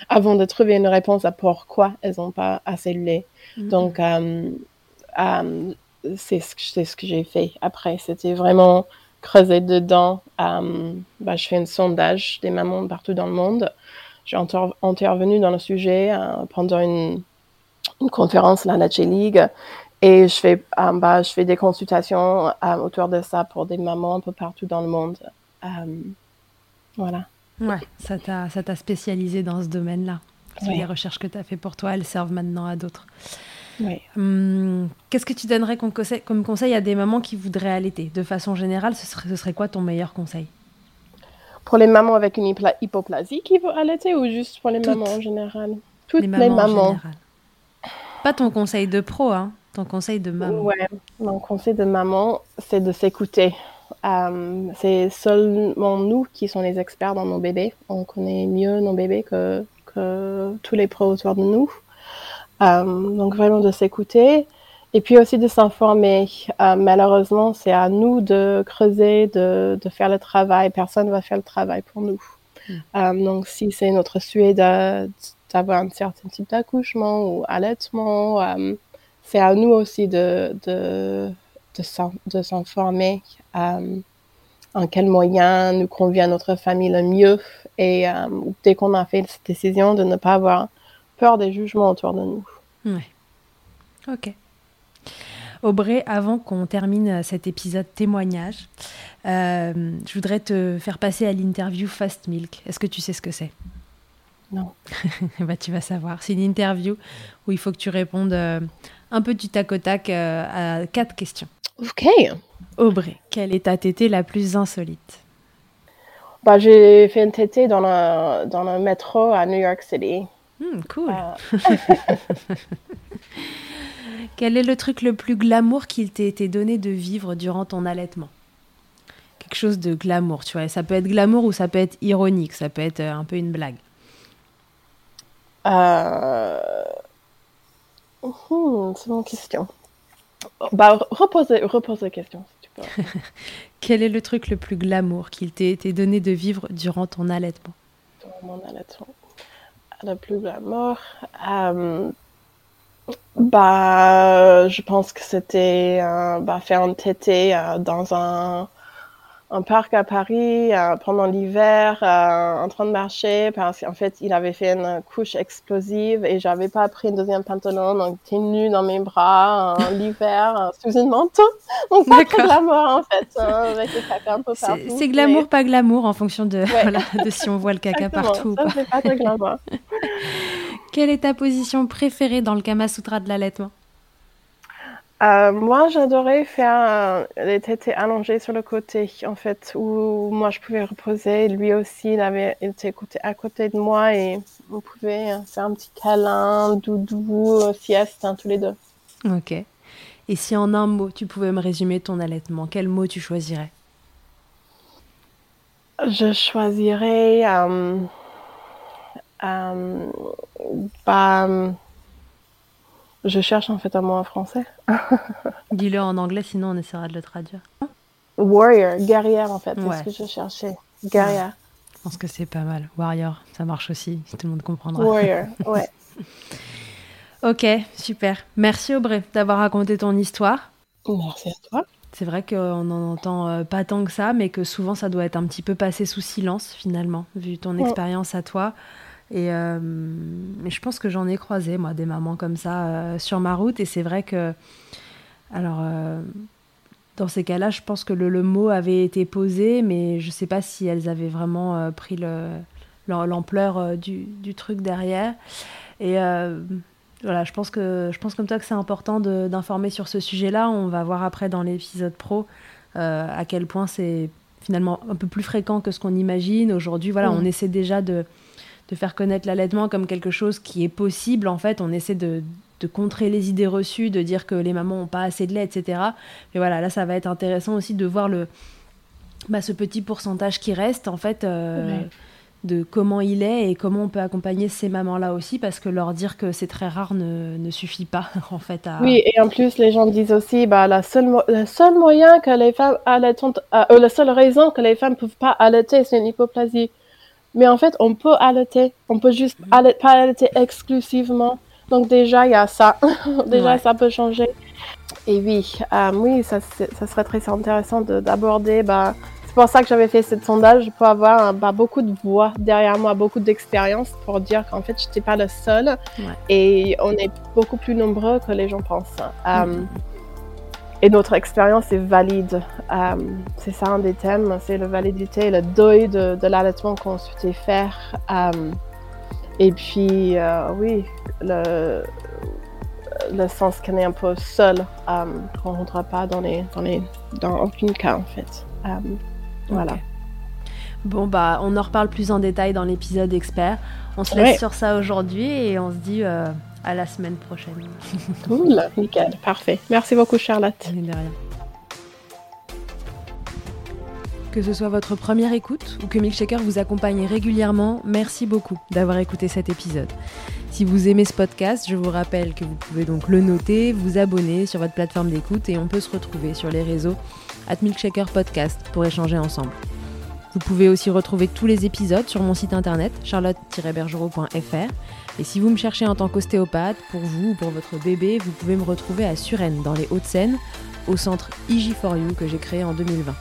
avant de trouver une réponse à pourquoi elles n'ont pas assez de lait. Mm-hmm. Donc, c'est ce que j'ai fait après. C'était vraiment creuser dedans. Je fais un sondage des mamans partout dans le monde. J'ai intervenu dans le sujet pendant une conférence, la Leche League, et je fais des consultations autour de ça pour des mamans un peu partout dans le monde. Voilà. Ouais, ça t'a spécialisé dans ce domaine-là. Ouais. Les recherches que tu as faites pour toi, elles servent maintenant à d'autres. Ouais. Qu'est-ce que tu donnerais comme conseil à des mamans qui voudraient allaiter ? De façon générale, ce serait quoi ton meilleur conseil ? Pour les mamans avec une hypoplasie qui veulent allaiter, ou juste pour les mamans en général ? Toutes les mamans. Pas ton conseil de pro, hein, ton conseil de maman. Ouais, mon conseil de maman, c'est de s'écouter. C'est seulement nous qui sommes les experts dans nos bébés. On connaît mieux nos bébés que tous les pros autour de nous. Donc vraiment de s'écouter et puis aussi de s'informer. Malheureusement, c'est à nous de creuser, de faire le travail. Personne ne va faire le travail pour nous. Donc si c'est notre souhait d'avoir un certain type d'accouchement ou allaitement, c'est à nous aussi de s'informer en quel moyen nous convient notre famille le mieux, et dès qu'on a fait cette décision, de ne pas avoir peur des jugements autour de nous. Ouais. Ok. Aubrey, avant qu'on termine cet épisode témoignage, je voudrais te faire passer à l'interview Fast Milk. Est-ce que tu sais ce que c'est ? Non. Bah, tu vas savoir. C'est une interview où il faut que tu répondes un peu du tac au tac à 4 questions. Ok. Aubrey, quelle est ta tétée la plus insolite ? Bah, j'ai fait une tétée dans le métro à New York City. Cool. Quel est le truc le plus glamour qu'il t'ait été donné de vivre durant ton allaitement ? Quelque chose de glamour, tu vois. Ça peut être glamour ou ça peut être ironique, ça peut être un peu une blague. C'est mon question. Bah, repose la question, si tu peux. Quel est le truc le plus glamour qu'il t'ait été donné de vivre durant ton allaitement ? Durant mon allaitement. Le plus glamour. Je pense que c'était faire un tété dans un parc à Paris pendant l'hiver, en train de marcher, parce qu'en fait, il avait fait une couche explosive et j'avais pas pris une deuxième pantalon, donc j'étais nue dans mes bras l'hiver sous une mante. Donc c'est très glamour en fait, avec le caca un peu partout. C'est glamour, mais pas glamour, en fonction de, voilà, de si on voit le caca partout. Ça, c'est pas très glamour. Quelle est ta position préférée dans le Kama Sutra de l'allaitement ? Moi, j'adorais faire les tétés allongées sur le côté, en fait, où moi, je pouvais reposer. Lui aussi, il était à côté de moi et on pouvait faire un petit câlin, doudou, sieste, tous les deux. Ok. Et si en un mot, tu pouvais me résumer ton allaitement, quel mot tu choisirais ? Je choisirais je cherche en fait un mot en français. Dis-le en anglais, sinon on essaiera de le traduire. Warrior, guerrière en fait, ouais. C'est ce que je cherchais. Guerrière. Ouais. Je pense que c'est pas mal. Warrior, ça marche aussi, si tout le monde comprendra. Warrior, ouais. Ok, super. Merci Aubrey d'avoir raconté ton histoire. Merci à toi. C'est vrai qu'on n'en entend pas tant que ça, mais que souvent ça doit être un petit peu passé sous silence finalement, vu ton expérience à toi. Et je pense que j'en ai croisé, moi, des mamans comme ça sur ma route. Et c'est vrai que, alors, dans ces cas-là, je pense que le mot avait été posé, mais je ne sais pas si elles avaient vraiment pris l'ampleur du truc derrière. Et... voilà, je pense comme toi que c'est important d'informer sur ce sujet-là. On va voir après dans l'épisode pro à quel point c'est finalement un peu plus fréquent que ce qu'on imagine. Aujourd'hui, voilà, on essaie déjà de faire connaître l'allaitement comme quelque chose qui est possible. En fait, on essaie de contrer les idées reçues, de dire que les mamans n'ont pas assez de lait, etc. Mais voilà, là, ça va être intéressant aussi de voir ce petit pourcentage qui reste, en fait... de comment il est et comment on peut accompagner ces mamans-là aussi, parce que leur dire que c'est très rare ne suffit pas, en fait. Oui, et en plus, les gens disent aussi, la seule raison que les femmes ne peuvent pas allaiter, c'est une hypoplasie. Mais en fait, on peut allaiter, on peut juste pas allaiter exclusivement. Donc déjà, il y a ça. Déjà, ça peut changer. Et oui, ça serait très intéressant d'aborder... C'est pour ça que j'avais fait ce sondage, pour avoir beaucoup de voix derrière moi, beaucoup d'expérience pour dire qu'en fait, je n'étais pas la seule. Ouais. Et on est beaucoup plus nombreux que les gens pensent. Et notre expérience est valide. C'est ça un des thèmes, c'est la validité, le deuil de l'allaitement qu'on souhaitait faire. Et puis, oui, le sens qu'on est un peu seul, qu'on ne rentre pas dans aucun cas en fait. Voilà. Okay. Bon, on en reparle plus en détail dans l'épisode expert. On se laisse sur ça aujourd'hui et on se dit à la semaine prochaine. Cool, nickel, parfait. Merci beaucoup, Charlotte. De rien. Que ce soit votre première écoute ou que Milkshaker vous accompagne régulièrement, merci beaucoup d'avoir écouté cet épisode. Si vous aimez ce podcast, je vous rappelle que vous pouvez donc le noter, vous abonner sur votre plateforme d'écoute et on peut se retrouver sur les réseaux @milkshakerpodcast pour échanger ensemble. Vous pouvez aussi retrouver tous les épisodes sur mon site internet charlotte-bergerot.fr et si vous me cherchez en tant qu'ostéopathe, pour vous ou pour votre bébé, vous pouvez me retrouver à Suresnes, dans les Hauts-de-Seine, au centre EG4U que j'ai créé en 2020.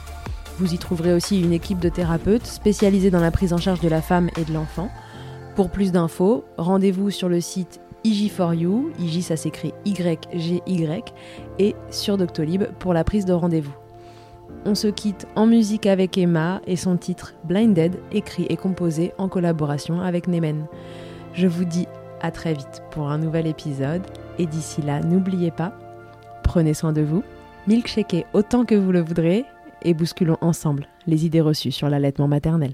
Vous y trouverez aussi une équipe de thérapeutes spécialisés dans la prise en charge de la femme et de l'enfant. Pour plus d'infos, rendez-vous sur le site EG4U, EG ça s'écrit YGY, et sur Doctolib pour la prise de rendez-vous. On se quitte en musique avec Emma et son titre Blinded, écrit et composé en collaboration avec Nemen. Je vous dis à très vite pour un nouvel épisode et d'ici là, n'oubliez pas, prenez soin de vous, milkshakez autant que vous le voudrez et bousculons ensemble les idées reçues sur l'allaitement maternel.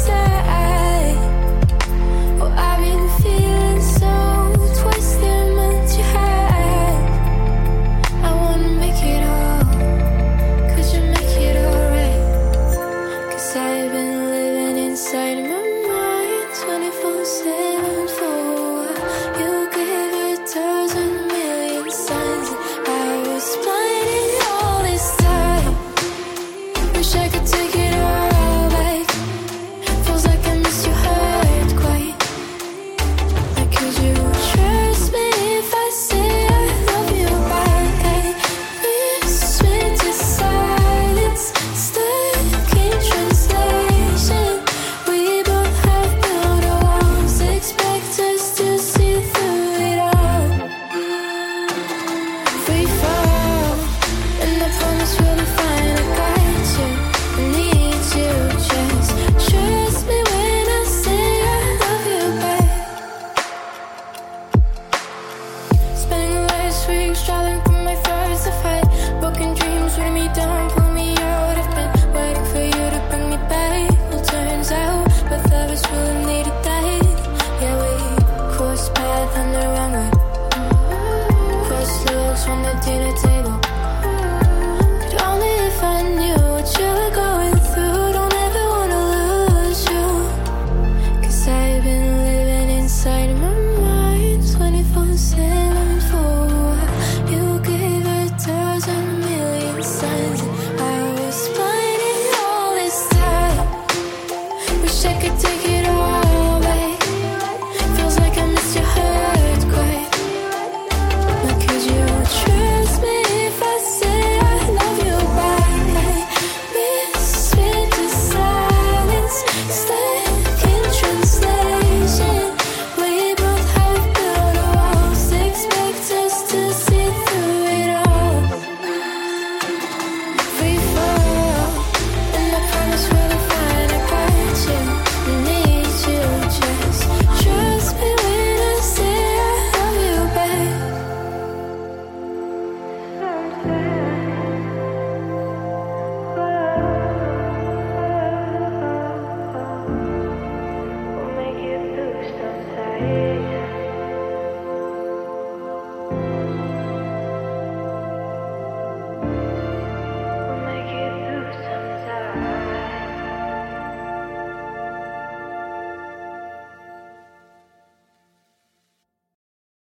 Inside, oh, I've been feeling so dinner time.